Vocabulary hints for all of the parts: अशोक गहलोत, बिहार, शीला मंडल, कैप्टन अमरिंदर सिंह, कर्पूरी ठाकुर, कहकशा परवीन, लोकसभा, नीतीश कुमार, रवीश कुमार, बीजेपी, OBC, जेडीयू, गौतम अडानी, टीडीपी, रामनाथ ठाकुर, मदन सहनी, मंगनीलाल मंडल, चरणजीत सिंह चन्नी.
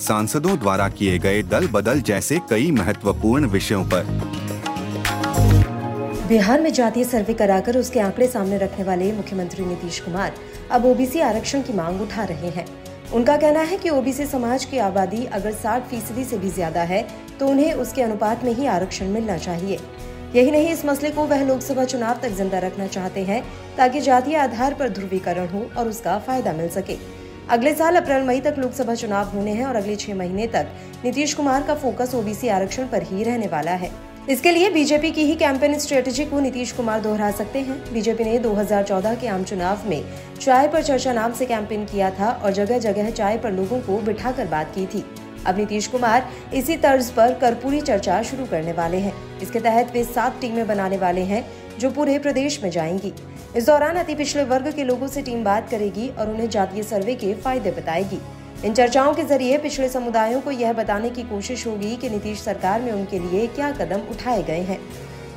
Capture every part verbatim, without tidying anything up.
सांसदों द्वारा किए गए दल बदल जैसे कई महत्वपूर्ण विषयों पर। बिहार में जातीय सर्वे कराकर उसके आंकड़े सामने रखने वाले मुख्यमंत्री नीतीश कुमार अब ओबीसी आरक्षण की मांग उठा रहे हैं। उनका कहना है कि ओबीसी समाज की आबादी अगर साठ फीसदी से भी ज्यादा है तो उन्हें उसके अनुपात में ही आरक्षण मिलना चाहिए। यही नहीं, इस मसले को वह लोकसभा चुनाव तक जिंदा रखना चाहते हैं ताकि जातीय आधार पर ध्रुवीकरण हो और उसका फायदा मिल सके। अगले साल अप्रैल मई तक लोकसभा चुनाव होने हैं और अगले छह महीने तक नीतीश कुमार का फोकस ओबीसी आरक्षण पर ही रहने वाला है। इसके लिए बीजेपी की ही कैंपेन स्ट्रेटेजी को नीतीश कुमार दोहरा सकते हैं। बीजेपी ने दो हज़ार चौदह के आम चुनाव में चाय पर चर्चा नाम से कैंपेन किया था और जगह जगह चाय पर लोगों को बिठा कर बात की थी। अब नीतीश कुमार इसी तर्ज पर कर्पूरी चर्चा शुरू करने वाले हैं। इसके तहत वे सात टीमें बनाने वाले हैं जो पूरे प्रदेश में जाएंगी। इस दौरान अति पिछड़े वर्ग के लोगों से टीम बात करेगी और उन्हें जातीय सर्वे के फायदे बताएगी। इन चर्चाओं के जरिए पिछड़े समुदायों को यह बताने की कोशिश होगी कि नीतीश सरकार में उनके लिए क्या कदम उठाए गए हैं।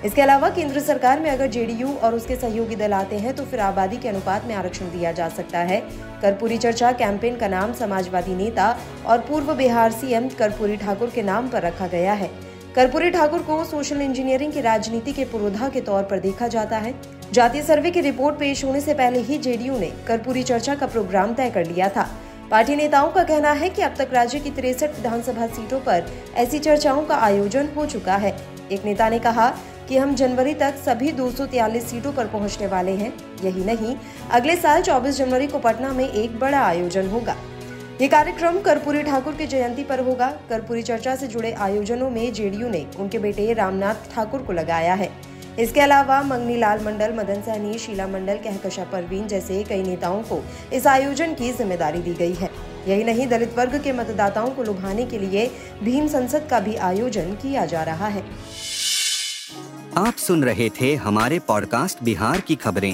इसके अलावा केंद्र सरकार में अगर जेडीयू और उसके सहयोगी दल आते हैं तो फिर आबादी के अनुपात में आरक्षण दिया जा सकता है। कर्पूरी चर्चा कैंपेन का नाम समाजवादी नेता और पूर्व बिहार सीएम कर्पूरी ठाकुर के नाम पर रखा गया है। कर्पूरी ठाकुर को सोशल इंजीनियरिंग की राजनीति के पुरोधा के तौर पर देखा जाता है। जातीय सर्वे की रिपोर्ट पेश होने से पहले ही जेडीयू ने कर्पूरी चर्चा का प्रोग्राम तय कर लिया था। पार्टी नेताओं का कहना है कि अब तक राज्य की तिरसठ विधानसभा सीटों पर ऐसी चर्चाओं का आयोजन हो चुका है। एक नेता ने कहा कि हम जनवरी तक सभी दो सौ तैंतालीस सीटों पर पहुंचने वाले हैं। यही नहीं, अगले साल चौबीस जनवरी को पटना में एक बड़ा आयोजन होगा। ये कार्यक्रम कर्पूरी ठाकुर की जयंती पर होगा। कर्पूरी चर्चा से जुड़े आयोजनों में जेडीयू ने उनके बेटे रामनाथ ठाकुर को लगाया है। इसके अलावा मंगनीलाल मंडल, मदन सहनी, शीला मंडल, कहकशा परवीन जैसे कई नेताओं को इस आयोजन की जिम्मेदारी दी गई है। यही नहीं, दलित वर्ग के मतदाताओं को लुभाने के लिए भीम संसद का भी आयोजन किया जा रहा है। आप सुन रहे थे हमारे पॉडकास्ट बिहार की खबरें।